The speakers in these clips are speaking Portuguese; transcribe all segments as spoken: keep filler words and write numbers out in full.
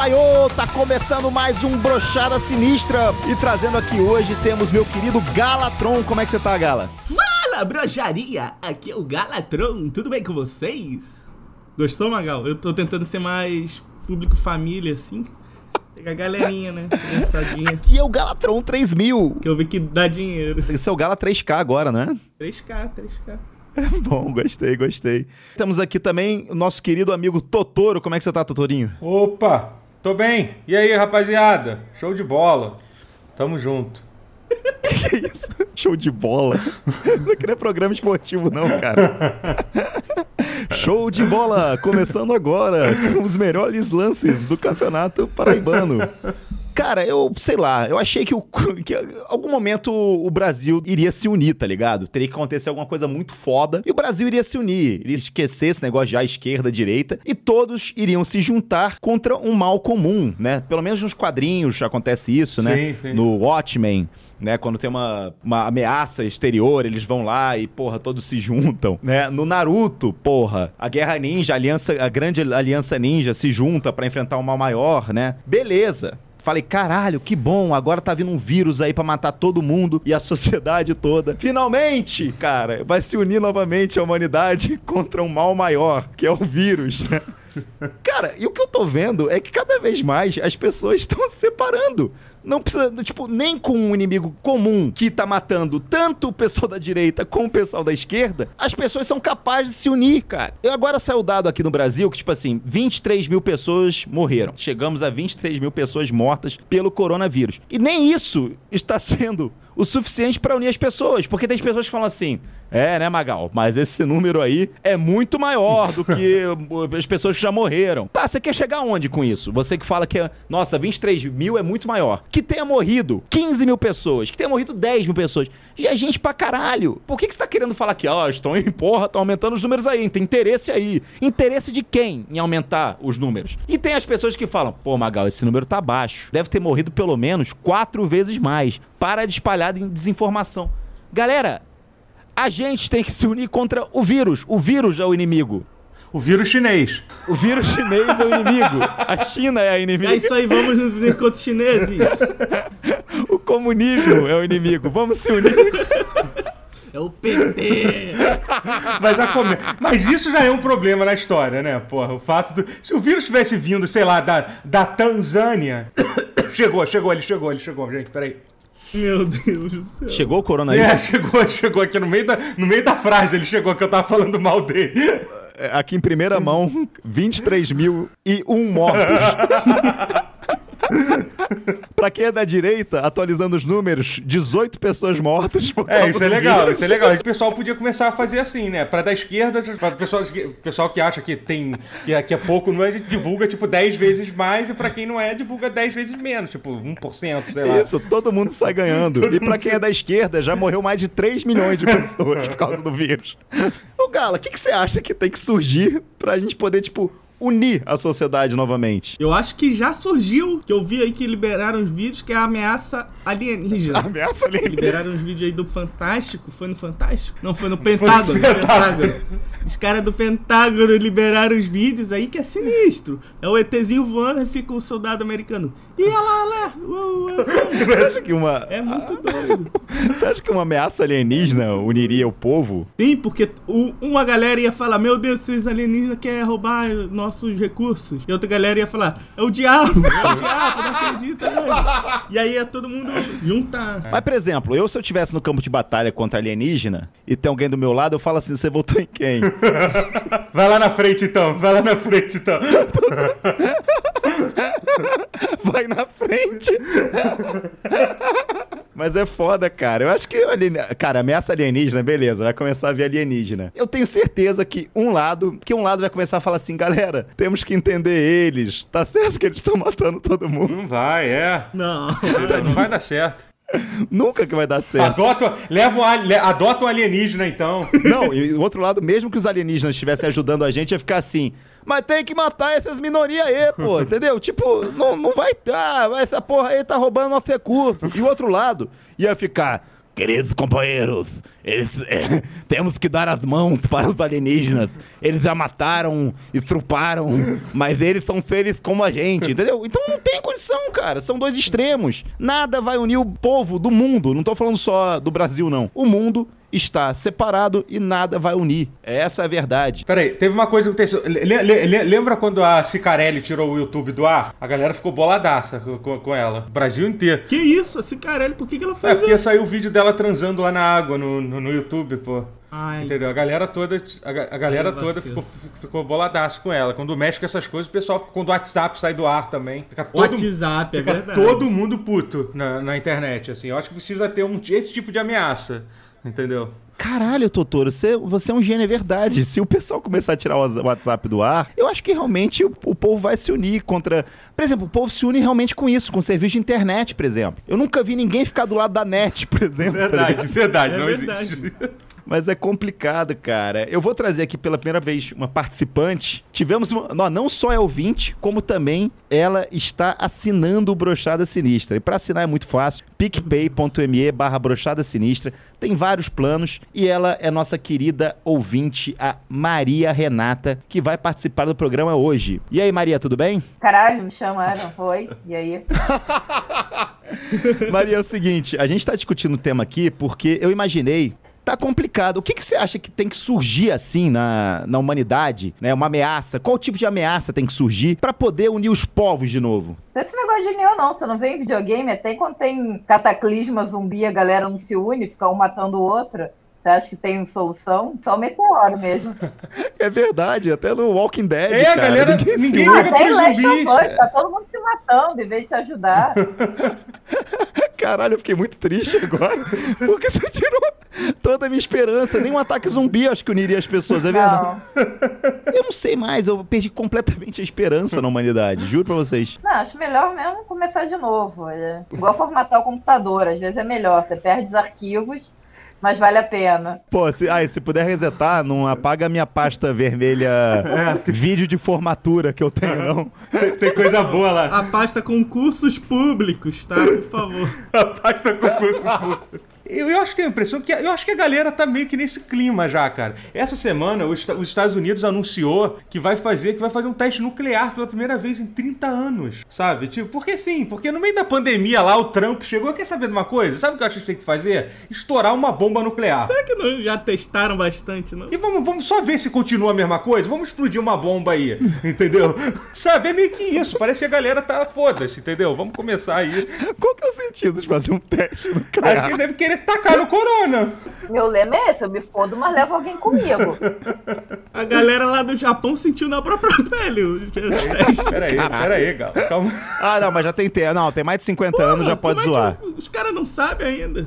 Baiô, tá começando mais um Broxada Sinistra e trazendo aqui hoje temos meu querido Galatron. Como é que você tá, Gala? Fala, broxaria! Aqui é o Galatron, tudo bem com vocês? Gostou, Magal? Eu tô tentando ser mais público família, assim. Pegar a galerinha, né? Pensadinha. Aqui é o Galatron três mil. Que eu vi que dá dinheiro. Tem que ser o Gala três K agora, né? três K, três K. Bom, gostei, gostei. Temos aqui também o nosso querido amigo Totoro. Como é que você tá, Totorinho? Opa, tô bem. E aí, rapaziada? Show de bola. Tamo junto. Que isso? Show de bola? Não queria programa esportivo não, cara. Show de bola. Começando agora com os melhores lances do Campeonato Paraibano. Cara, eu, sei lá, eu achei que em algum momento o Brasil iria se unir, tá ligado? Teria que acontecer alguma coisa muito foda e o Brasil iria se unir, iria esquecer esse negócio de esquerda, direita, e todos iriam se juntar contra um mal comum, né? Pelo menos nos quadrinhos acontece isso, sim, né? Sim. No Watchmen, né? Quando tem uma, uma ameaça exterior, eles vão lá e, porra, todos se juntam, né? No Naruto, porra, a Guerra Ninja, a, aliança, a grande aliança ninja se junta pra enfrentar um mal maior, né? Beleza. Falei, caralho, que bom, agora tá vindo um vírus aí pra matar todo mundo e a sociedade toda. Finalmente, cara, vai se unir novamente a humanidade contra um mal maior, que é o vírus, né? Cara, e o que eu tô vendo é que cada vez mais as pessoas estão se separando. Não precisa, tipo, nem com um inimigo comum que tá matando tanto o pessoal da direita como o pessoal da esquerda, as pessoas são capazes de se unir, cara. Eu agora saiu dado aqui no Brasil que, tipo assim, vinte e três mil pessoas morreram. Chegamos a vinte e três mil pessoas mortas pelo coronavírus. E nem isso está sendo o suficiente pra unir as pessoas, porque tem pessoas que falam assim, é, né, Magal, mas esse número aí é muito maior do que as pessoas que já morreram. Tá, você quer chegar aonde com isso? Você que fala que, nossa, vinte e três mil é muito maior. Que tenha morrido quinze mil pessoas, que tenha morrido dez mil pessoas. E é gente pra caralho. Por que, que você tá querendo falar que, ó, oh, estão em porra, estão aumentando os números aí, tem interesse aí. Interesse de quem em aumentar os números? E tem as pessoas que falam, pô, Magal, esse número tá baixo. Deve ter morrido pelo menos quatro vezes mais. Para de espalhar desinformação. Galera, a gente tem que se unir contra o vírus. O vírus é o inimigo. O vírus chinês. O vírus chinês é o inimigo. A China é a inimiga. É isso aí, vamos nos unir contra os chineses. O comunismo é o inimigo. Vamos se unir. É o P T. Mas, já come... Mas isso já é um problema na história, né? Porra, o fato do... Se o vírus tivesse vindo, sei lá, da, da Tanzânia... Chegou, chegou, ele chegou, ele chegou, gente, peraí. Meu Deus do céu. Chegou o coronavírus? É, chegou, chegou aqui no meio da, no meio da frase, ele chegou que eu tava falando mal dele. Aqui em primeira mão, vinte e três mil e um mortos. Pra quem é da direita, atualizando os números, dezoito pessoas mortas por causa do vírus. É, isso é legal, isso é legal. O pessoal podia começar a fazer assim, né? Pra da esquerda, pra pessoal, pessoal que acha que tem, que é, que é pouco, não é, a gente divulga, tipo, dez vezes mais, e pra quem não é, divulga dez vezes menos, tipo, um por cento, sei lá. Isso, todo mundo sai ganhando. Todo e pra quem sai... é da esquerda, já morreu mais de três milhões de pessoas por causa do vírus. Ô, Gala, o que, que você acha que tem que surgir pra gente poder, tipo... unir a sociedade novamente? Eu acho que já surgiu, que eu vi aí que liberaram os vídeos, que é a ameaça alienígena. A ameaça alienígena. Liberaram os vídeos aí do Fantástico, foi no Fantástico? Não, foi no Pentágono. Foi no Pentágono. Pentágono. Os caras do Pentágono liberaram os vídeos aí, que é sinistro. É o ETzinho voando e fica o soldado americano. E olha lá, lá. Você acha que uma... É muito doido. Você acha que uma ameaça alienígena uniria o povo? Sim, porque uma galera ia falar, meu Deus, esses alienígenas querem roubar nosso nossos recursos. E outra galera ia falar, é o diabo, é o diabo, não acredita, né? E aí é todo mundo juntar. Mas, por exemplo, eu se eu estivesse no campo de batalha contra alienígena e tem alguém do meu lado, eu falo assim, você votou em quem? Vai lá na frente, então. Vai lá na frente, então. Vai na frente. Mas é foda, cara. Eu acho que... Alien... Cara, ameaça alienígena, beleza. Vai começar a vir alienígena. Eu tenho certeza que um lado... Que um lado vai começar a falar assim, galera, temos que entender eles. Tá certo que eles estão matando todo mundo. Não vai, é. Não. Não, não vai dar certo. Nunca que vai dar certo. Adota, leva um, adota um alienígena, então. Não, e o outro lado, mesmo que os alienígenas estivessem ajudando a gente, ia ficar assim... Mas tem que matar essas minorias aí, pô, entendeu? Tipo, não, não vai... Ah, essa porra aí tá roubando nosso recurso. E o outro lado ia ficar... Queridos companheiros, eles, é, temos que dar as mãos para os alienígenas. Eles já mataram, estruparam, mas eles são seres como a gente, entendeu? Então não tem condição, cara. São dois extremos. Nada vai unir o povo do mundo. Não tô falando só do Brasil, não. O mundo está separado e nada vai unir. Essa é a verdade. Peraí, teve uma coisa que aconteceu. Lembra quando a Cicarelli tirou o YouTube do ar? A galera ficou boladaça com, com ela. O Brasil inteiro. Que isso? A Cicarelli, por que, que ela fez isso? É porque isso? Saiu o vídeo dela transando lá na água no, no, no YouTube, pô. Ai. Entendeu? A galera toda, a, a galera toda ficou, ficou boladaço com ela. Quando mexe com essas coisas, o pessoal, quando o WhatsApp sai do ar também, fica todo, WhatsApp, fica é verdade. todo mundo puto na, na internet, assim. Eu acho que precisa ter um, esse tipo de ameaça. Entendeu? Caralho, Totoro, você, você é um gênio, é verdade. Se o pessoal começar a tirar o WhatsApp do ar, eu acho que realmente o, o povo vai se unir contra... Por exemplo, o povo se une realmente com isso, com serviço de internet, por exemplo. Eu nunca vi ninguém ficar do lado da net, por exemplo. Verdade, tá verdade, é não verdade. existe. Mas é complicado, cara. Eu vou trazer aqui pela primeira vez uma participante. Tivemos uma... Não só é ouvinte, como também ela está assinando o Broxada Sinistra. E para assinar é muito fácil. picpay.me barra Broxada Sinistra. Tem vários planos. E ela é nossa querida ouvinte, a Maria Renata, que vai participar do programa hoje. E aí, Maria, tudo bem? Caralho, me chamaram. Oi. E aí? Maria, é o seguinte. A gente está discutindo o tema aqui porque eu imaginei... Tá complicado. O que, que você acha que tem que surgir assim na, na humanidade, né? Uma ameaça. Qual tipo de ameaça tem que surgir pra poder unir os povos de novo? Esse negócio de união não, você não vê em videogame, até quando tem cataclisma, zumbi, a galera não se une, fica um matando o outro. Você acha que tem solução? Só o meteoro mesmo. É verdade, até no Walking Dead, é, cara. A galera, ninguém ninguém liga pro zumbi. Tá todo mundo se matando, em vez de te ajudar. Caralho, eu fiquei muito triste agora, porque você tirou toda a minha esperança. Nem um ataque zumbi acho que uniria as pessoas, é verdade? Não. Eu não sei mais, eu perdi completamente a esperança na humanidade, juro pra vocês. Não, acho melhor mesmo começar de novo. É igual formatar o computador, às vezes é melhor, você perde os arquivos. Mas vale a pena. Pô, se, ah, se puder resetar, não apaga a minha pasta vermelha vídeo de formatura que eu tenho, não. Tem, tem coisa boa lá. A pasta concursos públicos, tá? Por favor. A pasta concursos públicos. Eu, eu acho que tenho a impressão que... Eu acho que a galera tá meio que nesse clima já, cara. Essa semana, os, os Estados Unidos anunciou que vai fazer que vai fazer um teste nuclear pela primeira vez em trinta anos, sabe? Tipo, porque sim, porque no meio da pandemia lá, o Trump chegou... Quer saber de uma coisa? Sabe o que eu acho que a gente tem que fazer? Estourar uma bomba nuclear. Será que não já testaram bastante, não? E vamos, vamos só ver se continua a mesma coisa? Vamos explodir uma bomba aí, entendeu? Sabe? É meio que isso. Parece que a galera tá... Foda-se, entendeu? Vamos começar aí. Qual que é o sentido de fazer um teste nuclear? Acho que ele deve querer tacar no corona. Meu lema é esse, eu me fodo, mas levo alguém comigo. A galera lá do Japão sentiu na própria pele. Peraí, peraí, Gal, calma. Ah, não, mas já tem tempo. Não, tem mais de cinquenta Porra, anos, já pode zoar. É os caras não sabem ainda.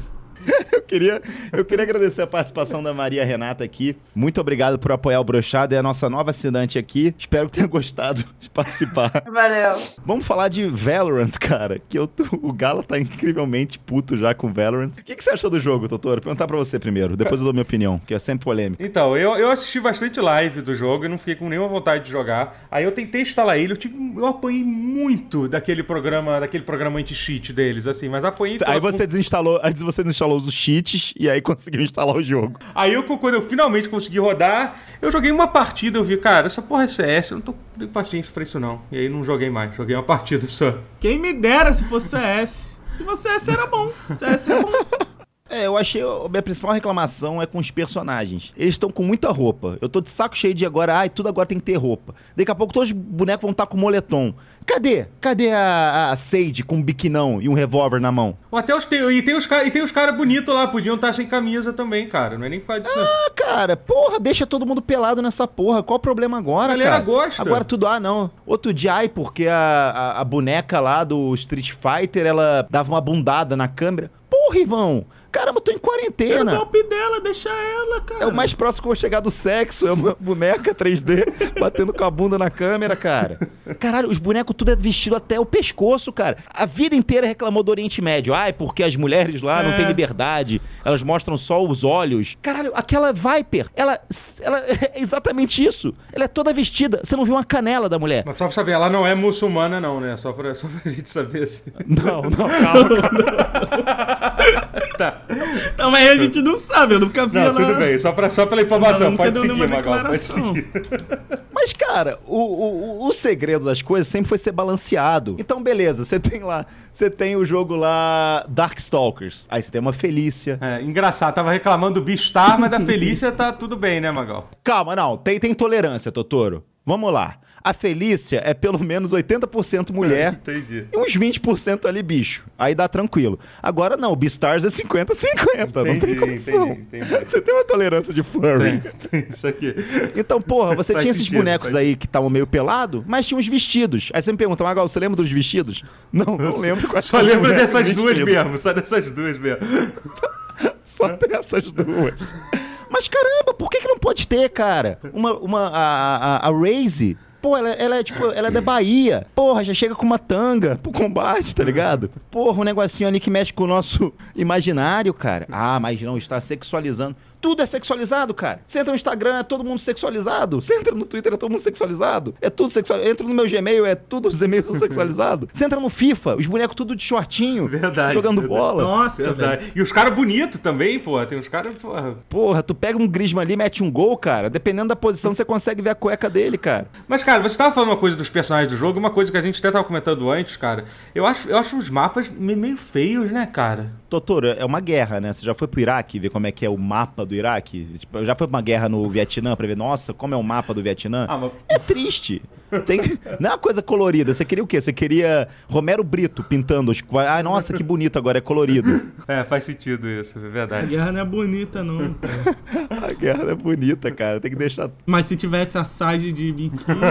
Eu queria, eu queria agradecer a participação da Maria Renata aqui. Muito obrigado por apoiar o Broxada, é a nossa nova assinante aqui. Espero que tenha gostado de participar. Valeu. Vamos falar de Valorant, cara. Que eu, o Galo tá incrivelmente puto já com Valorant. O que, que você achou do jogo, doutor? Vou perguntar pra você primeiro, depois eu dou minha opinião, que é sempre polêmica. Então, eu, eu assisti bastante live do jogo e não fiquei com nenhuma vontade de jogar. Aí eu tentei instalar ele, eu, tive, eu apanhei muito daquele programa, daquele programa anti-cheat deles, assim, mas apanhei... Aí você com... desinstalou, antes você desinstalou os cheats e aí conseguiu instalar o jogo. Aí eu, quando eu finalmente consegui rodar, eu joguei uma partida, eu vi, cara, essa porra é C S, eu não tô com paciência pra isso não. E aí não joguei mais, joguei uma partida só. Quem me dera se fosse C S. Se fosse C S era bom, C S é bom. É, eu achei... A minha principal reclamação é com os personagens. Eles estão com muita roupa. Eu tô de saco cheio de agora... Ai, tudo agora tem que ter roupa. Daqui a pouco todos os bonecos vão estar com moletom. Cadê? Cadê a, a Sage com um biquinão e um revólver na mão? Até os, e tem os, os caras bonitos lá. Podiam estar sem camisa também, cara. Não é nem por causa disso. Ah, cara. Porra, deixa todo mundo pelado nessa porra. Qual o problema agora, cara? A galera gosta. Agora tudo... Ah, não. Outro dia, ai, porque a, a, a boneca lá do Street Fighter, ela dava uma bundada na câmera. Porra, irmão. Caramba, eu tô em quarentena. É o golpe dela, deixa ela, cara. É o mais próximo que eu vou chegar do sexo. É uma boneca três D batendo com a bunda na câmera, cara. Caralho, os bonecos tudo é vestido até o pescoço, cara. A vida inteira reclamou do Oriente Médio. Ai, porque as mulheres lá é. não têm liberdade. Elas mostram só os olhos. Caralho, aquela Viper, ela, ela é exatamente isso. Ela é toda vestida. Você não viu uma canela da mulher. Mas só pra saber, ela não é muçulmana não, né? Só pra, só pra gente saber assim. Não, não, calma, calma. Tá. Então aí a gente não sabe, eu nunca vi não, ela... Tudo bem, só, pra, só pela informação. Pode seguir, Magal, pode seguir. Mas, cara, o, o, o segredo das coisas sempre foi ser balanceado. Então, beleza, você tem lá... Você tem o jogo lá, Darkstalkers. Aí você tem uma Felícia. É, engraçado, tava reclamando do Beastars, mas da Felícia tá tudo bem, né, Magal? Calma, não, tem, tem tolerância, Totoro. Vamos lá. A Felícia é pelo menos oitenta por cento mulher. Entendi. E uns vinte por cento ali bicho. Aí dá tranquilo. Agora não, o Beastars é cinquenta cinquenta. Não tem condição. Entendi, entendi. Você tem uma tolerância de furry. Tem, tem isso aqui. Então, porra, você tinha esses bonecos aí que estavam meio pelado, mas tinha uns vestidos. Aí você me pergunta, Magal, você lembra dos vestidos? Não, não lembro. Só lembro dessas duas mesmo. Só dessas duas mesmo. Só dessas duas. Mas caramba, por que que não pode ter, cara? Uma, uma, a, a, a Raze... Pô, ela, ela é tipo, ela é da Bahia. Porra, já chega com uma tanga pro combate, tá ligado? Porra, um negocinho ali que mexe com o nosso imaginário, cara. Ah, mas não, está sexualizando. Tudo é sexualizado, cara. Você entra no Instagram, é todo mundo sexualizado. Você entra no Twitter, é todo mundo sexualizado. É tudo sexualizado. Entra no meu Gmail, é tudo, os e-mails são sexualizados. Você entra no FIFA, os bonecos tudo de shortinho. Verdade. Jogando verdade. bola. Nossa, verdade. Velho. E os caras bonitos também, porra. Tem uns caras, porra. Porra, tu pega um Griezmann ali, mete um gol, cara. Dependendo da posição, você consegue ver a cueca dele, cara. Mas, cara, você tava falando uma coisa dos personagens do jogo, uma coisa que a gente até tava comentando antes, cara. Eu acho, eu acho os mapas meio feios, né, cara? Totoro, é uma guerra, né? Você já foi pro Iraque ver como é que é o mapa do do Iraque? Tipo, já foi pra uma guerra no Vietnã pra ver, nossa, como é o mapa do Vietnã? Ah, mas... É triste. Tem... Não é uma coisa colorida. Você queria o quê? Você queria Romero Brito pintando. Tipo, ai, nossa, que bonito agora, é colorido. É, faz sentido isso, é verdade. A guerra não é bonita, não, cara. A guerra não é bonita, cara. Tem que deixar... Mas se tivesse a Sage de biquíni...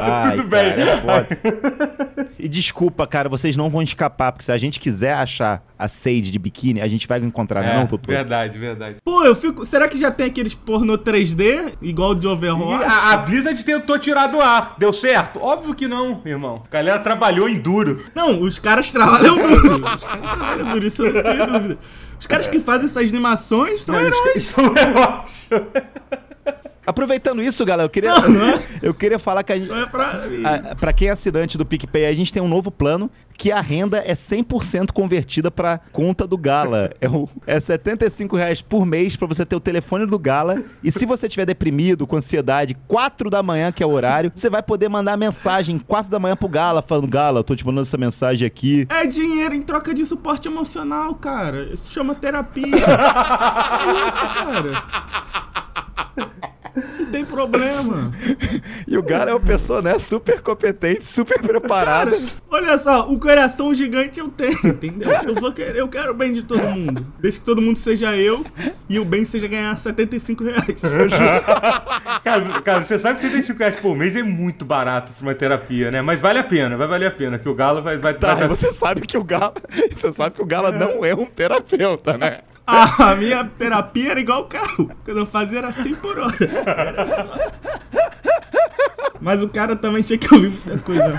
Ai, tudo cara, bem. É foda. E desculpa, cara, vocês não vão escapar, porque se a gente quiser achar a Sage de biquíni, a gente vai encontrar, é, não, Totoro? Verdade, verdade. Pô, eu fico... Será que já tem aqueles pornô três D, igual de Overwatch? A, a Blizzard tentou tirar do ar. Deu certo? Óbvio que não, irmão. A galera trabalhou em duro. Não, os caras trabalham duro. Os caras trabalham duro, isso eu não tenho dúvida. Os caras que fazem essas animações são é, heróis. São heróis. Aproveitando isso, galera, eu queria, não, não é? eu queria falar que a gente, não é pra, a, pra quem é assinante do PicPay, a gente tem um novo plano que a renda é cem por cento convertida pra conta do Gala. É, o, é setenta e cinco reais por mês pra você ter o telefone do Gala. E se você estiver deprimido, com ansiedade, quatro da manhã, que é o horário, você vai poder mandar mensagem quatro da manhã pro Gala, falando, Gala, eu tô te mandando essa mensagem aqui. É dinheiro em troca de suporte emocional, cara. Isso chama terapia. É isso, cara. Não tem problema. E o Gala é uma pessoa, né, super competente, super preparada. Cara, olha só, o coração gigante eu tenho, entendeu? Eu, vou querer, eu quero o bem de todo mundo. Desde que todo mundo seja eu e o bem seja ganhar setenta e cinco reais. cara, cara, você sabe que setenta e cinco reais por mês é muito barato pra uma terapia, né? Mas vale a pena, vai valer a pena, que o Gala vai... vai tá, vai... você sabe que o Gala, você sabe que o Gala não é um terapeuta, né? Ah, a minha terapia era igual o carro. Quando eu fazia era cem por hora. Era só... Mas o cara também tinha que ouvir muita coisa.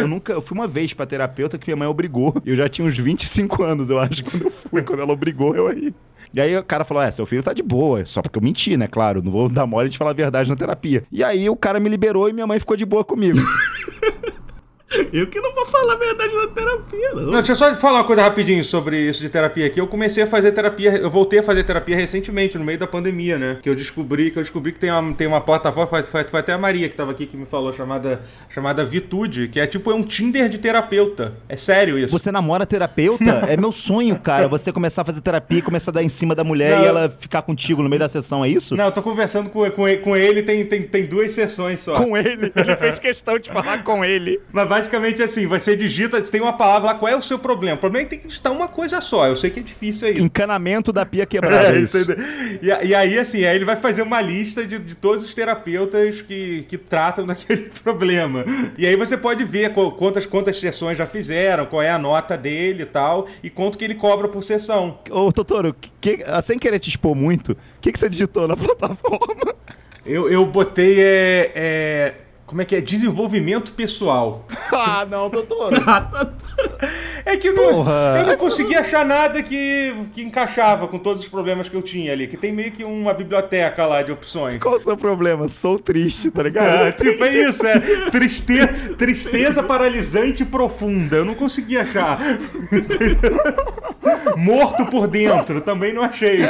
Eu nunca... Eu fui uma vez pra terapeuta que minha mãe obrigou. Eu já tinha uns vinte e cinco anos, eu acho, quando eu fui. Quando ela obrigou, eu aí... E aí o cara falou, é, seu filho tá de boa, só porque eu menti, né, claro, não vou dar mole de falar a verdade na terapia. E aí o cara me liberou e minha mãe ficou de boa comigo. Eu que não vou falar a verdade na terapia, não. não. Deixa eu só falar uma coisa rapidinho sobre isso de terapia aqui. Eu comecei a fazer terapia, eu voltei a fazer terapia recentemente, no meio da pandemia, né? Que eu descobri, que eu descobri que tem uma, tem uma plataforma, foi, foi, foi até a Maria que tava aqui que me falou, chamada, chamada Vitude, que é tipo é um Tinder de terapeuta. É sério isso. Você namora terapeuta? É meu sonho, cara, você começar a fazer terapia e começar a dar em cima da mulher não, e ela ficar contigo no meio da sessão, é isso? Não, eu tô conversando com, com, com ele, tem, tem, tem duas sessões só. Com ele? Ele fez questão de falar com ele. Mas vai basicamente assim, você digita, você tem uma palavra lá, qual é o seu problema? O problema é que tem que digitar uma coisa só, eu sei que é difícil aí. Encanamento da pia quebrada. É, isso. E, e aí assim, aí ele vai fazer uma lista de, de todos os terapeutas que, que tratam daquele problema. E aí você pode ver qual, quantas, quantas sessões já fizeram, qual é a nota dele e tal, e quanto que ele cobra por sessão. Ô, Totoro, que, sem querer te expor muito, o que, que você digitou na plataforma? Eu, eu botei é... é... Como é que é? Desenvolvimento pessoal. Ah, não, doutor. É que eu não, Porra, eu não consegui não... achar nada que, que encaixava com todos os problemas que eu tinha ali. Que tem meio que uma biblioteca lá de opções. Qual o seu problema? Sou triste, tá ligado? Ah, tipo, é isso. É tristeza, tristeza paralisante e profunda. Eu não consegui achar. Morto por dentro. Também não achei.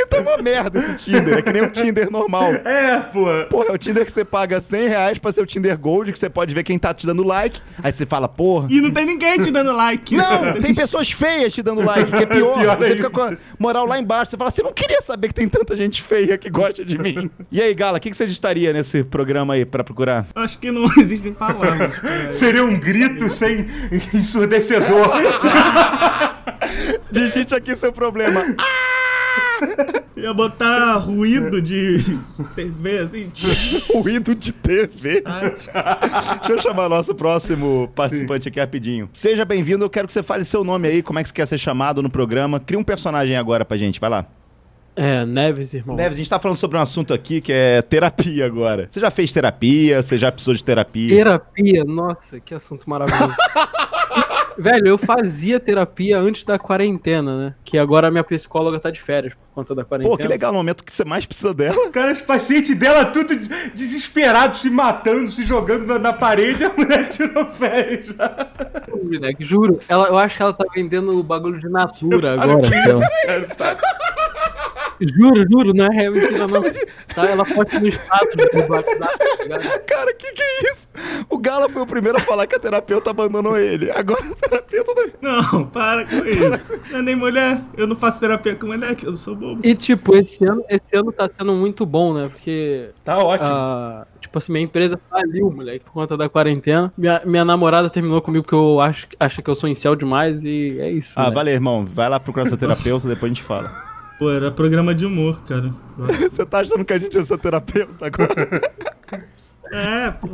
Então é uma merda esse Tinder, é que nem um Tinder normal. É, pô. Porra, é o Tinder que você paga cem reais pra ser o Tinder Gold, que você pode ver quem tá te dando like. Aí você fala, porra... E não tem ninguém te dando like. Não, tem pessoas feias te dando like, que é pior. pior você é fica com a moral lá embaixo, você fala, você não queria saber que tem tanta gente feia que gosta de mim. E aí, Gala, o que, que você digitaria nesse programa aí pra procurar? Acho que não existem palavras. Seria um grito sem ensurdecedor. Digite aqui seu problema. Ah! Ia botar ruído de T V, assim. Ruído de T V? Ah, deixa eu chamar nosso próximo participante Sim. aqui rapidinho. Seja bem-vindo, eu quero que você fale seu nome aí, como é que você quer ser chamado no programa. Cria um personagem agora pra gente, vai lá. É, Neves, irmão. Neves, a gente tá falando sobre um assunto aqui que é terapia agora. Você já fez terapia? Você já precisou de terapia? Terapia? Nossa, que assunto maravilhoso. Velho, eu fazia terapia antes da quarentena, né? Que agora a minha psicóloga tá de férias por conta da quarentena. Pô, que legal, no momento que você mais precisa dela. Cara, os pacientes dela tudo desesperado, se matando, se jogando na, na parede, a mulher tirou férias. Moleque, juro. Ela, eu acho que ela tá vendendo o bagulho de Natura eu agora. Então. Juro, juro, não é mentira não. Tá, ela posta no status do WhatsApp, tá ligado? Cara, que que é isso? O Gala foi o primeiro a falar que a terapeuta abandonou ele. Agora a terapeuta... Não, para com isso. Não é nem mulher. Eu não faço terapia com mulher, que eu não sou bobo. E tipo, esse ano, esse ano tá sendo muito bom, né? Porque... Tá ótimo. Uh, tipo assim, minha empresa faliu, moleque, por conta da quarentena. Minha, minha namorada terminou comigo porque eu acho, acho que eu sou incel demais e é isso. Ah, moleque. Valeu, irmão. Vai lá procurar essa terapeuta, depois a gente fala. Pô, era programa de humor, cara. Você tá achando que a gente ia ser terapeuta agora? É, pô.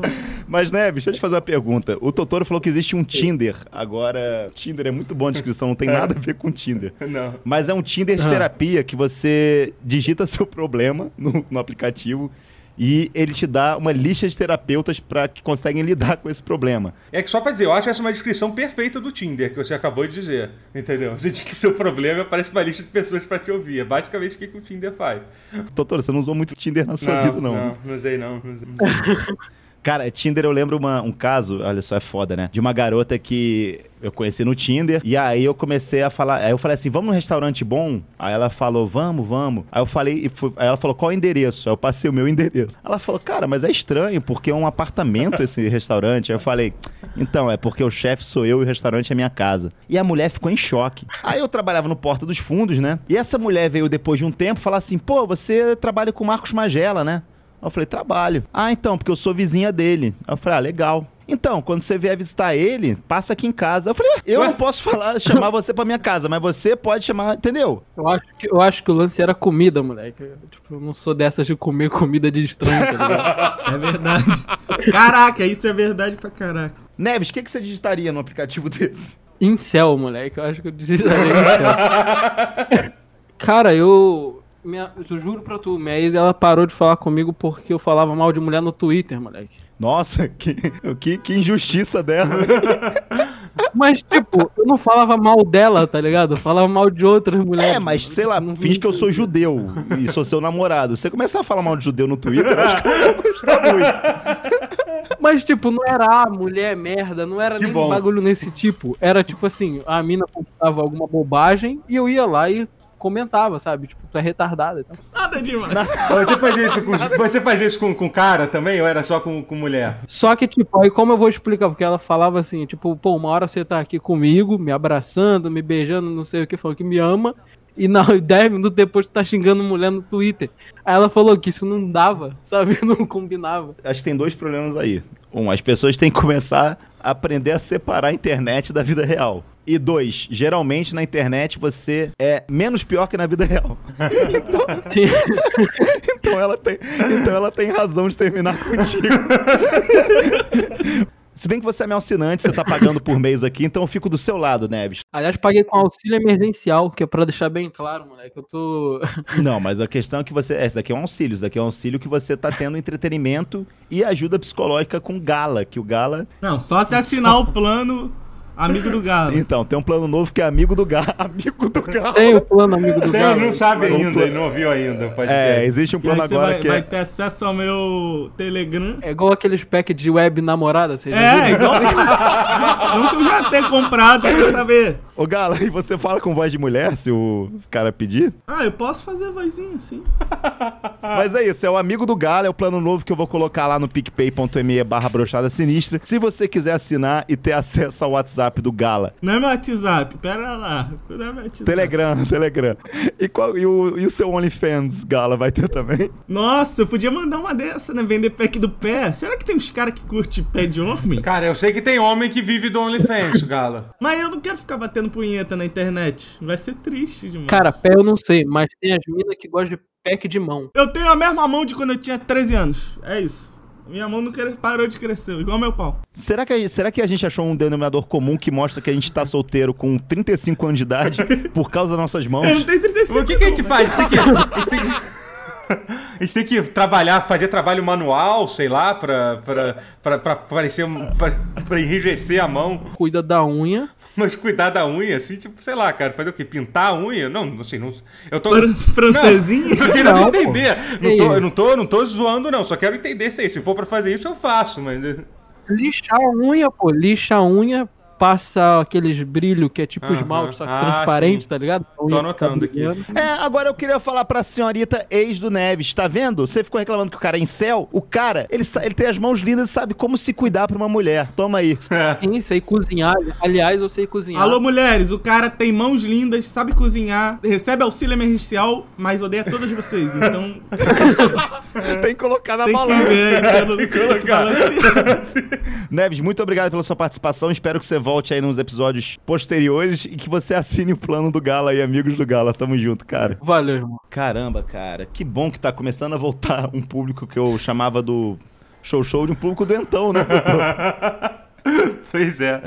Mas, Neves, né, deixa eu te fazer uma pergunta. O Totoro falou que existe um Tinder. Agora, Tinder é muito bom a descrição, não tem é. nada a ver com Tinder. Não. Mas é um Tinder de terapia que você digita seu problema no, no aplicativo e ele te dá uma lista de terapeutas para que conseguem lidar com esse problema. É que só para dizer, eu acho essa uma descrição perfeita do Tinder, que você acabou de dizer, entendeu? Você diz que o seu problema aparece uma lista de pessoas para te ouvir, é basicamente o que, que o Tinder faz. Doutor, você não usou muito Tinder na sua não, vida, não? Não, não usei não, não usei. Cara, Tinder eu lembro uma, um caso, olha só, é foda, né? De uma garota que eu conheci no Tinder, e aí eu comecei a falar, aí eu falei assim, vamos num restaurante bom? Aí ela falou, vamos, vamos. Aí eu falei, e fui, aí ela falou, qual é o endereço? Aí eu passei o meu endereço. Ela falou, cara, mas é estranho, porque é um apartamento esse restaurante. Aí eu falei, então, é porque o chefe sou eu e o restaurante é minha casa. E a mulher ficou em choque. Aí eu trabalhava no Porta dos Fundos, né? E essa mulher veio depois de um tempo falar assim, pô, você trabalha com o Marcos Magela, né? Eu falei, trabalho. Ah, então, porque eu sou vizinha dele. Eu falei, ah, legal. Então, quando você vier visitar ele, passa aqui em casa. Eu falei, ué, eu Ué? não posso falar, chamar você pra minha casa, mas você pode chamar, entendeu? Eu acho que, eu acho que o lance era comida, moleque. Eu, tipo, eu não sou dessas de comer comida de estranho, tá ligado? É verdade. Caraca, isso é verdade pra caraca. Neves, o que, que você digitaria num aplicativo desse? Incel, moleque. Eu acho que eu digitaria incel. Cara, eu... Minha, eu juro pra tu, minha ex, ela parou de falar comigo porque eu falava mal de mulher no Twitter, moleque. Nossa, que, que, que injustiça dela. Mas, tipo, eu não falava mal dela, tá ligado? Eu falava mal de outras mulheres. É, mas, sei lá, finge que eu sou judeu e sou seu namorado. Você começar a falar mal de judeu no Twitter, acho que eu não gostava muito. Mas, tipo, não era a mulher merda, não era nem bagulho nesse tipo. Era, tipo assim, a mina contava alguma bobagem e eu ia lá e... comentava, sabe? Tipo, tu é retardado e tal. Nada demais. Você fazia isso, com, você fazia isso com, com cara também ou era só com, com mulher? Só que, tipo, aí como eu vou explicar? Porque ela falava assim, tipo, pô, uma hora você tá aqui comigo, me abraçando, me beijando, não sei o que, falando que me ama, e na, dez minutos depois tu tá xingando mulher no Twitter. Aí ela falou que isso não dava, sabe? Não combinava. Acho que tem dois problemas aí. Um, as pessoas têm que começar a aprender a separar a internet da vida real. E dois, geralmente na internet você é menos pior que na vida real. Então, então, ela, tem, então ela tem razão de terminar contigo. Se bem que você é meu assinante, você tá pagando por mês aqui, então eu fico do seu lado, Neves. Aliás, paguei com auxílio emergencial, que é pra deixar bem claro, moleque, eu tô... Não, mas a questão é que você... Esse daqui é um auxílio, isso daqui é um auxílio que você tá tendo entretenimento e ajuda psicológica com Gala, que o Gala... Não, só se assinar o plano... Amigo do Galo. Então, tem um plano novo que é Amigo do Galo. Amigo do Galo. Tem o um plano Amigo do Galo. Não sabe ainda, um plano... não ouviu ainda. Pode é, ver. Existe um plano agora vai, que vai é... ter acesso ao meu Telegram. É igual aqueles pack de web namorada, vocês É, viram? Igual... não que eu já tenha comprado, pra saber. Ô, Galo, e você fala com voz de mulher se o cara pedir? Ah, eu posso fazer vozinha, sim. Mas é isso, é o Amigo do Galo, é o plano novo que eu vou colocar lá no picpay.me barra broxada sinistra. Se você quiser assinar e ter acesso ao WhatsApp do Gala. Não é meu WhatsApp, pera lá. Não é meu WhatsApp. Telegram, Telegram. E, qual, e, o, e o seu OnlyFans, Gala, vai ter também? Nossa, eu podia mandar uma dessa, né? Vender pack do pé. Será que tem uns caras que curtem pé de homem? Cara, eu sei que tem homem que vive do OnlyFans, Gala. Mas eu não quero ficar batendo punheta na internet. Vai ser triste demais. Cara, pé eu não sei, mas tem as minas que gostam de pack de mão. Eu tenho a mesma mão de quando eu tinha treze anos. É isso. Minha mão não parou de crescer, igual meu pau. Será que, será que a gente achou um denominador comum que mostra que a gente tá solteiro com trinta e cinco anos de idade por causa das nossas mãos? Eu não tenho trinta e cinco. O que, que a gente faz? A gente tem que... A gente tem que... A gente tem que trabalhar, fazer trabalho manual, sei lá, pra, pra, pra, pra parecer, pra, pra enrijecer a mão. Cuida da unha. Mas cuidar da unha, assim, tipo, sei lá, cara, fazer o quê? Pintar a unha? Não, não sei, não... Eu tô... Francesinha? Não, eu quero não, entender. Não tô, eu não tô, não tô zoando, não. Só quero entender se é isso. Se for pra fazer isso, eu faço, mas... Lixar a unha, pô. Lixa a unha, passa aqueles brilho que é tipo uhum. esmalte, só que ah, transparente, sim. Tá ligado? Tô unha anotando aqui. É, agora eu queria falar pra senhorita ex do Neves, tá vendo? Você ficou reclamando que o cara é incel. O cara, ele, ele tem as mãos lindas e sabe como se cuidar pra uma mulher. Toma aí. Sim, sei cozinhar. Aliás, eu sei cozinhar. Alô, mulheres, o cara tem mãos lindas, sabe cozinhar, recebe auxílio emergencial, mas odeia todas vocês, então... tem que colocar na balança. Tem que colocar. Neves, muito obrigado pela sua participação, espero que você volte aí nos episódios posteriores e que você assine o plano do Gala aí, amigos do Gala. Tamo junto, cara. Valeu, irmão. Caramba, cara. Que bom que tá começando a voltar um público que eu chamava do show show de um público doentão, né? Pois é.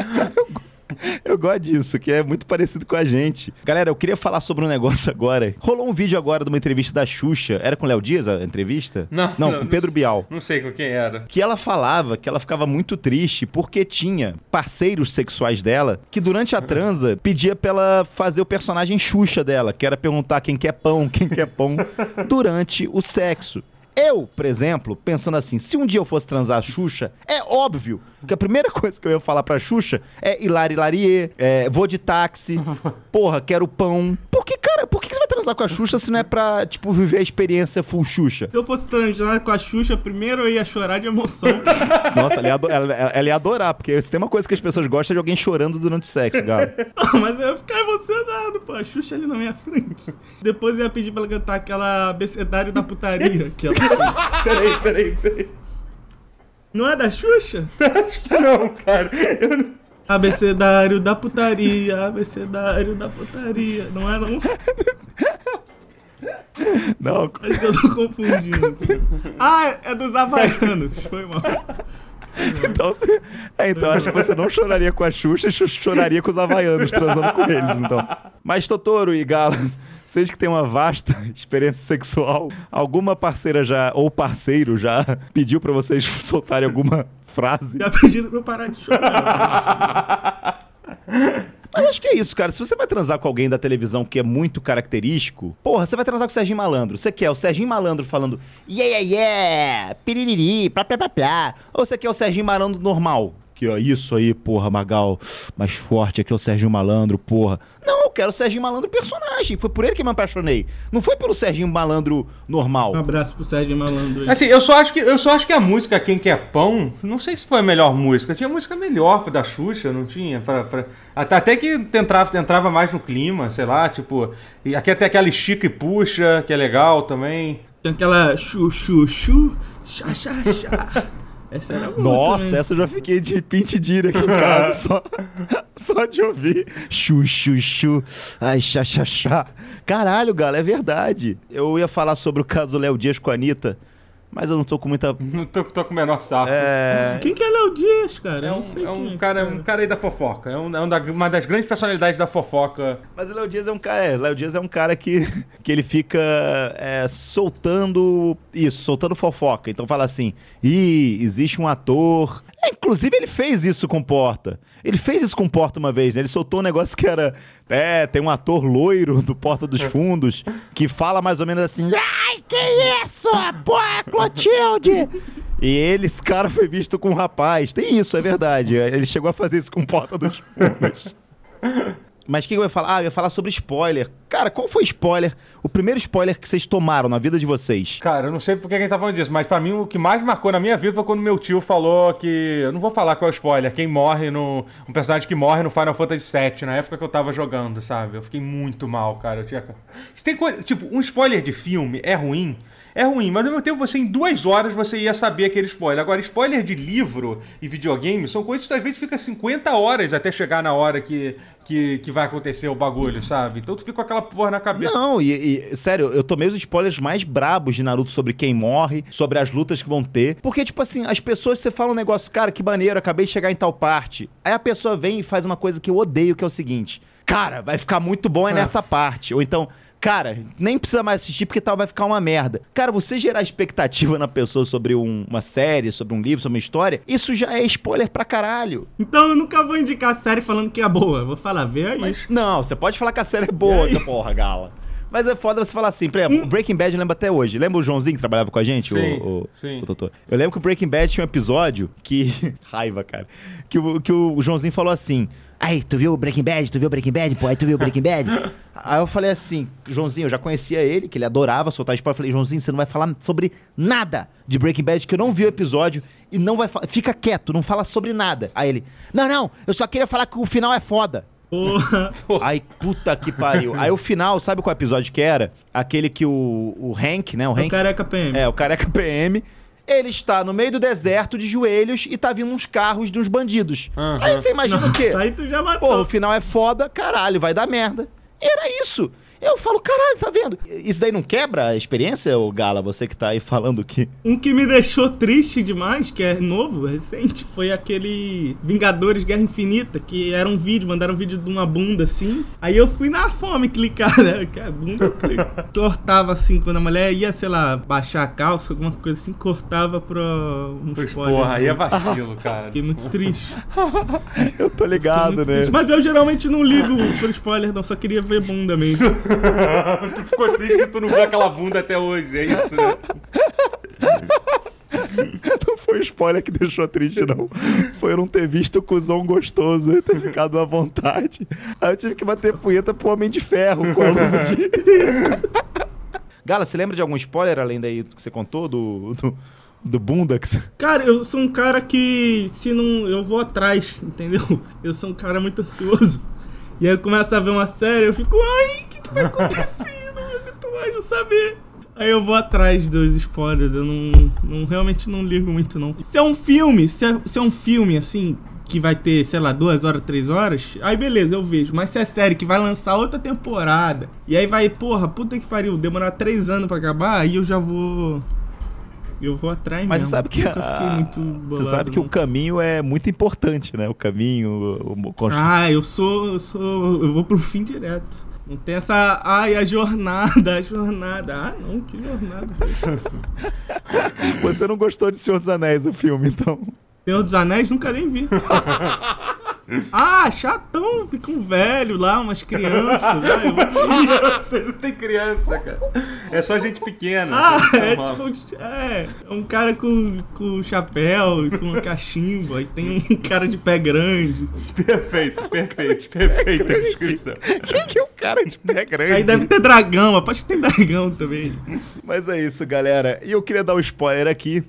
Eu gosto disso, que é muito parecido com a gente. Galera, eu queria falar sobre um negócio agora. Rolou um vídeo agora de uma entrevista da Xuxa. Era com o Léo Dias a entrevista? Não, não, não com o Pedro Bial. Não sei com quem era. Que ela falava que ela ficava muito triste porque tinha parceiros sexuais dela que durante a transa pedia pra ela fazer o personagem Xuxa dela, que era perguntar quem quer pão, quem quer pão, durante o sexo. Eu, por exemplo, pensando assim, se um dia eu fosse transar a Xuxa, é óbvio que a primeira coisa que eu ia falar pra Xuxa é hilari larie, é, vou de táxi, porra, quero pão. Por que, cara, por que você vai transar com a Xuxa se não é pra, tipo, viver a experiência full Xuxa? Se eu fosse transar com a Xuxa, primeiro eu ia chorar de emoção. Nossa, ela ia, ador- ela, ela ia adorar, porque se tem uma coisa que as pessoas gostam é de alguém chorando durante o sexo, cara. Não, mas eu ia ficar emocionado, pô, a Xuxa ali na minha frente. Depois eu ia pedir pra ela cantar aquela abecedário da putaria, que ela... Peraí, peraí, peraí. Não é da Xuxa? Acho que não, cara. Eu não... Abecedário da putaria, abecedário da putaria. Não é, não? Não. Acho que eu tô confundindo. Ah, é dos havaianos. Foi mal. Então, se... é, então acho que você não choraria com a Xuxa, choraria com os havaianos, transando com eles, então. Mas Totoro e Galo... Vocês que têm uma vasta experiência sexual, alguma parceira já, ou parceiro já, pediu pra vocês soltarem alguma frase? Já pediram pra eu parar de chorar. Mas acho que é isso, cara. Se você vai transar com alguém da televisão que é muito característico, porra, você vai transar com o Serginho Mallandro. Você quer o Serginho Mallandro falando yeah, yeah, yeah, piririri, plá, plá, plá, plá. Ou você quer o Serginho Mallandro normal? Que, ó, isso aí, porra, Magal, mais forte aqui é o Serginho Mallandro, porra. Não, eu quero o Serginho Mallandro personagem. Foi por ele que eu me apaixonei. Não foi pelo Serginho Mallandro normal. Um abraço pro Serginho Mallandro aí. Assim, eu só acho que, eu só acho que a música Quem Quer Pão, não sei se foi a melhor música. Tinha música melhor da Xuxa, não tinha? Pra, pra... Até que entrava, entrava mais no clima, sei lá, tipo... Aqui até aquela estica e puxa, que é legal também. Tem aquela chu-chu-chu, chá-chá-chá. Essa era boa. Nossa, também. Essa eu já fiquei de pintidira aqui em casa, só, só de ouvir. Chu, chu, chu. Ai, xa, xa, xa. Caralho, galera, é verdade. Eu ia falar sobre o caso do Léo Dias com a Anitta. mas eu não tô com muita... Não tô, tô com o menor saco. É... Quem que é Léo Dias, cara? É um, é um é cara, cara. Um cara aí da fofoca. É, um, é um da, uma das grandes personalidades da fofoca. Mas o Léo Dias é um cara... É, Léo Dias é um cara que, que ele fica é, soltando isso, soltando fofoca. Então fala assim, ih, existe um ator... É, inclusive ele fez isso com Porta. Ele fez isso com Porta uma vez, né? Ele soltou um negócio que era... É, tem um ator loiro do Porta dos Fundos que fala mais ou menos assim... Ai, que isso? Porra, Clotilde! E ele, esse cara foi visto com um rapaz. Tem isso, é verdade. Ele chegou a fazer isso com Porta dos Fundos. Mas o que eu ia falar? Ah, eu ia falar sobre spoiler. Cara, qual foi o spoiler? O primeiro spoiler que vocês tomaram na vida de vocês? Cara, eu não sei porque a gente tá falando disso, mas pra mim o que mais marcou na minha vida foi quando meu tio falou que... Eu não vou falar qual é o spoiler. Quem morre no... Um personagem que morre no Final Fantasy sete, na época que eu tava jogando, sabe? Eu fiquei muito mal, cara. Eu tinha... Tem coisa... Tipo, um spoiler de filme é ruim... É ruim, mas ao mesmo tempo, você, em duas horas, você ia saber aquele spoiler. Agora, spoiler de livro e videogame são coisas que às vezes fica cinquenta horas até chegar na hora que, que, que vai acontecer o bagulho, sabe? Então tu fica com aquela porra na cabeça. Não, e, e sério, eu tomei os spoilers mais brabos de Naruto sobre quem morre, sobre as lutas que vão ter. Porque, tipo assim, as pessoas, você fala um negócio, cara, que maneiro, acabei de chegar em tal parte. Aí a pessoa vem e faz uma coisa que eu odeio, que é o seguinte. Cara, vai ficar muito bom é nessa ah. parte. Ou então... Cara, nem precisa mais assistir porque tal, vai ficar uma merda. Cara, você gerar expectativa na pessoa sobre um, uma série, sobre um livro, sobre uma história, isso já é spoiler pra caralho. Então eu nunca vou indicar a série falando que é boa. Vou falar, vê aí. Mas, não, você pode falar que a série é boa, que porra, Gala. Mas é foda você falar assim, por exemplo, hum. o Breaking Bad eu lembro até hoje. Lembra o Joãozinho que trabalhava com a gente? Sim, o, o, sim. O doutor. Eu lembro que o Breaking Bad tinha um episódio que... Raiva, cara. Que, que o Joãozinho falou assim... Aí, tu viu o Breaking Bad? Tu viu o Breaking Bad? Pô, aí tu viu o Breaking Bad? Aí eu falei assim, Joãozinho, eu já conhecia ele, que ele adorava soltar spoiler. Eu falei, Joãozinho, você não vai falar sobre nada de Breaking Bad, que eu não vi o episódio e não vai falar. Fica quieto, não fala sobre nada. Aí ele, não, não, eu só queria falar que o final é foda. Porra. Aí, puta que pariu. Aí o final, sabe qual episódio que era? Aquele que o, o Hank, né? O, Hank, o Careca P M. É, o Careca P M. Ele está no meio do deserto, de joelhos, e tá vindo uns carros de uns bandidos. Uhum. Aí você imagina Nossa, o quê? Aí tu já matou. Pô, o final é foda, caralho, vai dar merda. E era isso. Eu falo, caralho, tá vendo? Isso daí não quebra a experiência, ô Gala? Você que tá aí falando que... Um que me deixou triste demais, que é novo, recente, foi aquele Vingadores Guerra Infinita, que era um vídeo, mandaram um vídeo de uma bunda, assim. Aí eu fui na fome clicar, né? Que a bunda clica. Cortava, assim, quando a mulher ia, sei lá, baixar a calça, alguma coisa assim, cortava pra um pois spoiler. Porra, assim. Aí é vacilo, cara. Fiquei muito triste. Eu tô ligado, né? Triste. Mas eu geralmente não ligo pro spoiler, não. Só queria ver bunda mesmo. Tu ficou triste que tu não viu aquela bunda até hoje, é isso? Não foi o spoiler que deixou triste, não. Foi eu não ter visto o cuzão gostoso e ter ficado à vontade. Aí eu tive que bater punheta pro Homem de Ferro com a luva de... Gala, você lembra de algum spoiler além daí que você contou do... do... do Bundax? Cara, eu sou um cara que se não... eu vou atrás, entendeu? Eu sou um cara muito ansioso. E aí eu começo a ver uma série, eu fico, ai, o que, que vai acontecendo? Eu não tô mais, não saber. Aí eu vou atrás dos spoilers, eu não, não realmente não ligo muito, não. Se é um filme, se é, se é um filme, assim, que vai ter, sei lá, duas horas, três horas, aí beleza, eu vejo. Mas se é série que vai lançar outra temporada, e aí vai, porra, puta que pariu, demorar três anos pra acabar, aí eu já vou... Eu vou atrás mesmo. Mas você sabe que, nunca a... fiquei muito bolado, você sabe que não. O caminho é muito importante, né? O caminho, o... Ah, eu sou, eu sou... Eu vou pro fim direto. Não tem essa... Ai, a jornada, a jornada. Ah, não, que jornada. Você não gostou de Senhor dos Anéis, o filme, então? Senhor dos Anéis? Nunca nem vi. Ah, chatão, fica um velho lá, umas crianças. Ah, você não tem criança, cara. É só gente pequena. Ah, é normal. Tipo, é um cara com, com chapéu e com uma cachimba. E tem um cara de pé grande. Perfeito, perfeito, perfeita a descrição. Quem que é o cara de pé grande? Aí deve ter dragão, aposto que tem dragão também. Mas é isso, galera. E eu queria dar um spoiler aqui.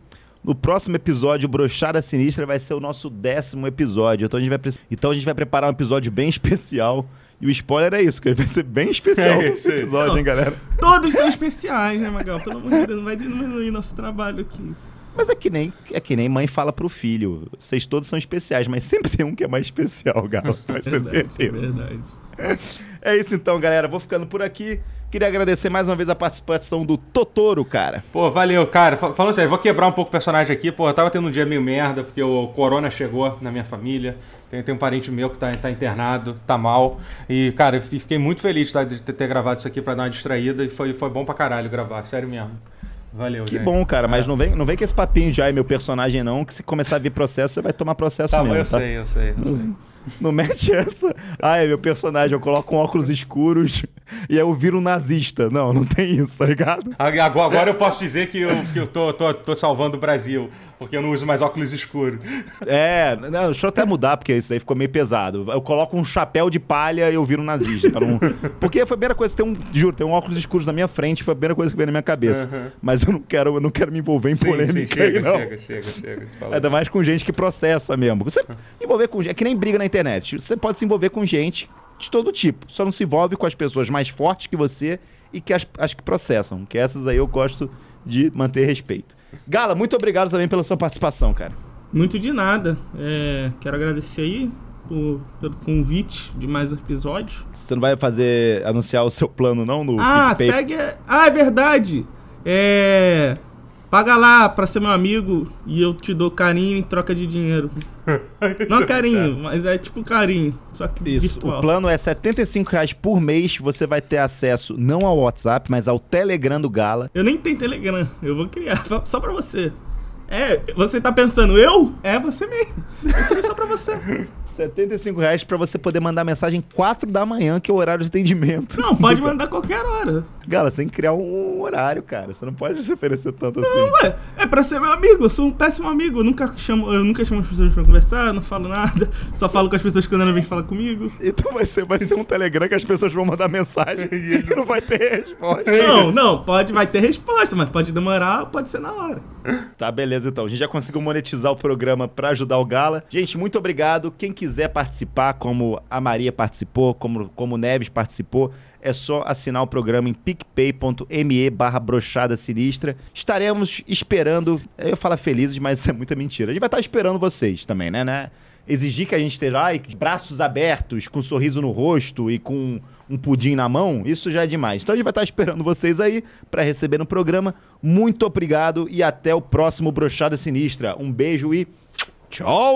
No próximo episódio, Broxada Sinistra, vai ser o nosso décimo episódio. Então a gente vai, pre... então a gente vai preparar um episódio bem especial. E o spoiler é isso, que vai ser bem especial é, esse episódio, não, hein, galera? Todos são especiais, né, Magal? Pelo amor de Deus, não vai diminuir nosso trabalho aqui. Mas é que nem, é que nem mãe fala pro filho. Vocês todos são especiais, mas sempre tem um que é mais especial, Galo. Pode ter certeza. É verdade. É isso então, galera. Vou ficando por aqui. Queria agradecer mais uma vez a participação do Totoro, cara. Pô, valeu, cara. Falando sério, vou quebrar um pouco o personagem aqui. Pô, eu tava tendo um dia meio merda, porque o corona chegou na minha família. Tem, tem um parente meu que tá, tá internado, tá mal. E, cara, eu fiquei muito feliz tá, de ter gravado isso aqui pra dar uma distraída. E foi, foi bom pra caralho gravar, sério mesmo. Valeu, que gente. Bom, cara, mas é. não, vem, não vem com esse papinho de ai, meu personagem não, que se começar a vir processo, você vai tomar processo tá, mesmo. Eu tá, eu sei, eu sei, eu não, sei. Não mete essa. Ai, meu personagem, eu coloco um óculos escuros e aí eu viro um nazista. Não, não tem isso, tá ligado? Agora, agora eu posso dizer que eu, que eu tô, tô, tô salvando o Brasil, porque eu não uso mais óculos escuros. É, não, deixa eu até mudar, porque isso aí ficou meio pesado. Eu coloco um chapéu de palha e eu viro um nazista. Pra não... Porque foi a primeira coisa, tem um, juro, tem um óculos escuros na minha frente, foi a primeira coisa que veio na minha cabeça. Uhum. Mas eu não quero, eu não quero me envolver em sim, polêmica. Sim, chega, aí, não. chega, chega, chega. Ainda mais com gente que processa mesmo. Você envolver com gente, é que nem briga na internet. Você pode se envolver com gente de todo tipo. Só não se envolve com as pessoas mais fortes que você e que as, as que processam. Que essas aí eu gosto de manter respeito. Gala, muito obrigado também pela sua participação, cara. Muito de nada. É, quero agradecer aí por, pelo convite de mais um episódio. Você não vai fazer anunciar o seu plano, não? No ah, picpay? segue... Ah, é verdade. É... Paga lá pra ser meu amigo e eu te dou carinho em troca de dinheiro. Não carinho, mas é tipo carinho, só que isso, virtual. O plano é setenta e cinco reais por mês, você vai ter acesso não ao WhatsApp, mas ao Telegram do Gala. Eu nem tenho Telegram, eu vou criar só pra você. É, você tá pensando, eu? É você mesmo. Eu queria só pra você. setenta e cinco reais pra você poder mandar mensagem quatro da manhã, que é o horário de atendimento. Não, pode mandar qualquer hora. Gala, você tem que criar um horário, cara. Você não pode se oferecer tanto não, assim. Não, ué. É pra ser meu amigo. Eu sou um péssimo amigo. Eu nunca chamo, eu nunca chamo as pessoas pra conversar, não falo nada. Só falo com as pessoas quando elas vêm falar comigo. Então vai ser, vai ser um Telegram que as pessoas vão mandar mensagem e não vai ter resposta. Não, não. Pode, vai ter resposta, mas pode demorar, pode ser na hora. Tá, beleza, então. A gente já conseguiu monetizar o programa pra ajudar o Gala. Gente, muito obrigado. Quem quiser participar, como a Maria participou, como, como o Neves participou, é só assinar o programa em picpay.me barra broxada sinistra. Estaremos esperando, eu falo felizes, mas isso é muita mentira. A gente vai estar esperando vocês também, né? né? Exigir que a gente esteja ai, braços abertos, com um sorriso no rosto e com um pudim na mão, isso já é demais. Então a gente vai estar esperando vocês aí para receber no programa. Muito obrigado e até o próximo Broxada Sinistra. Um beijo e tchau!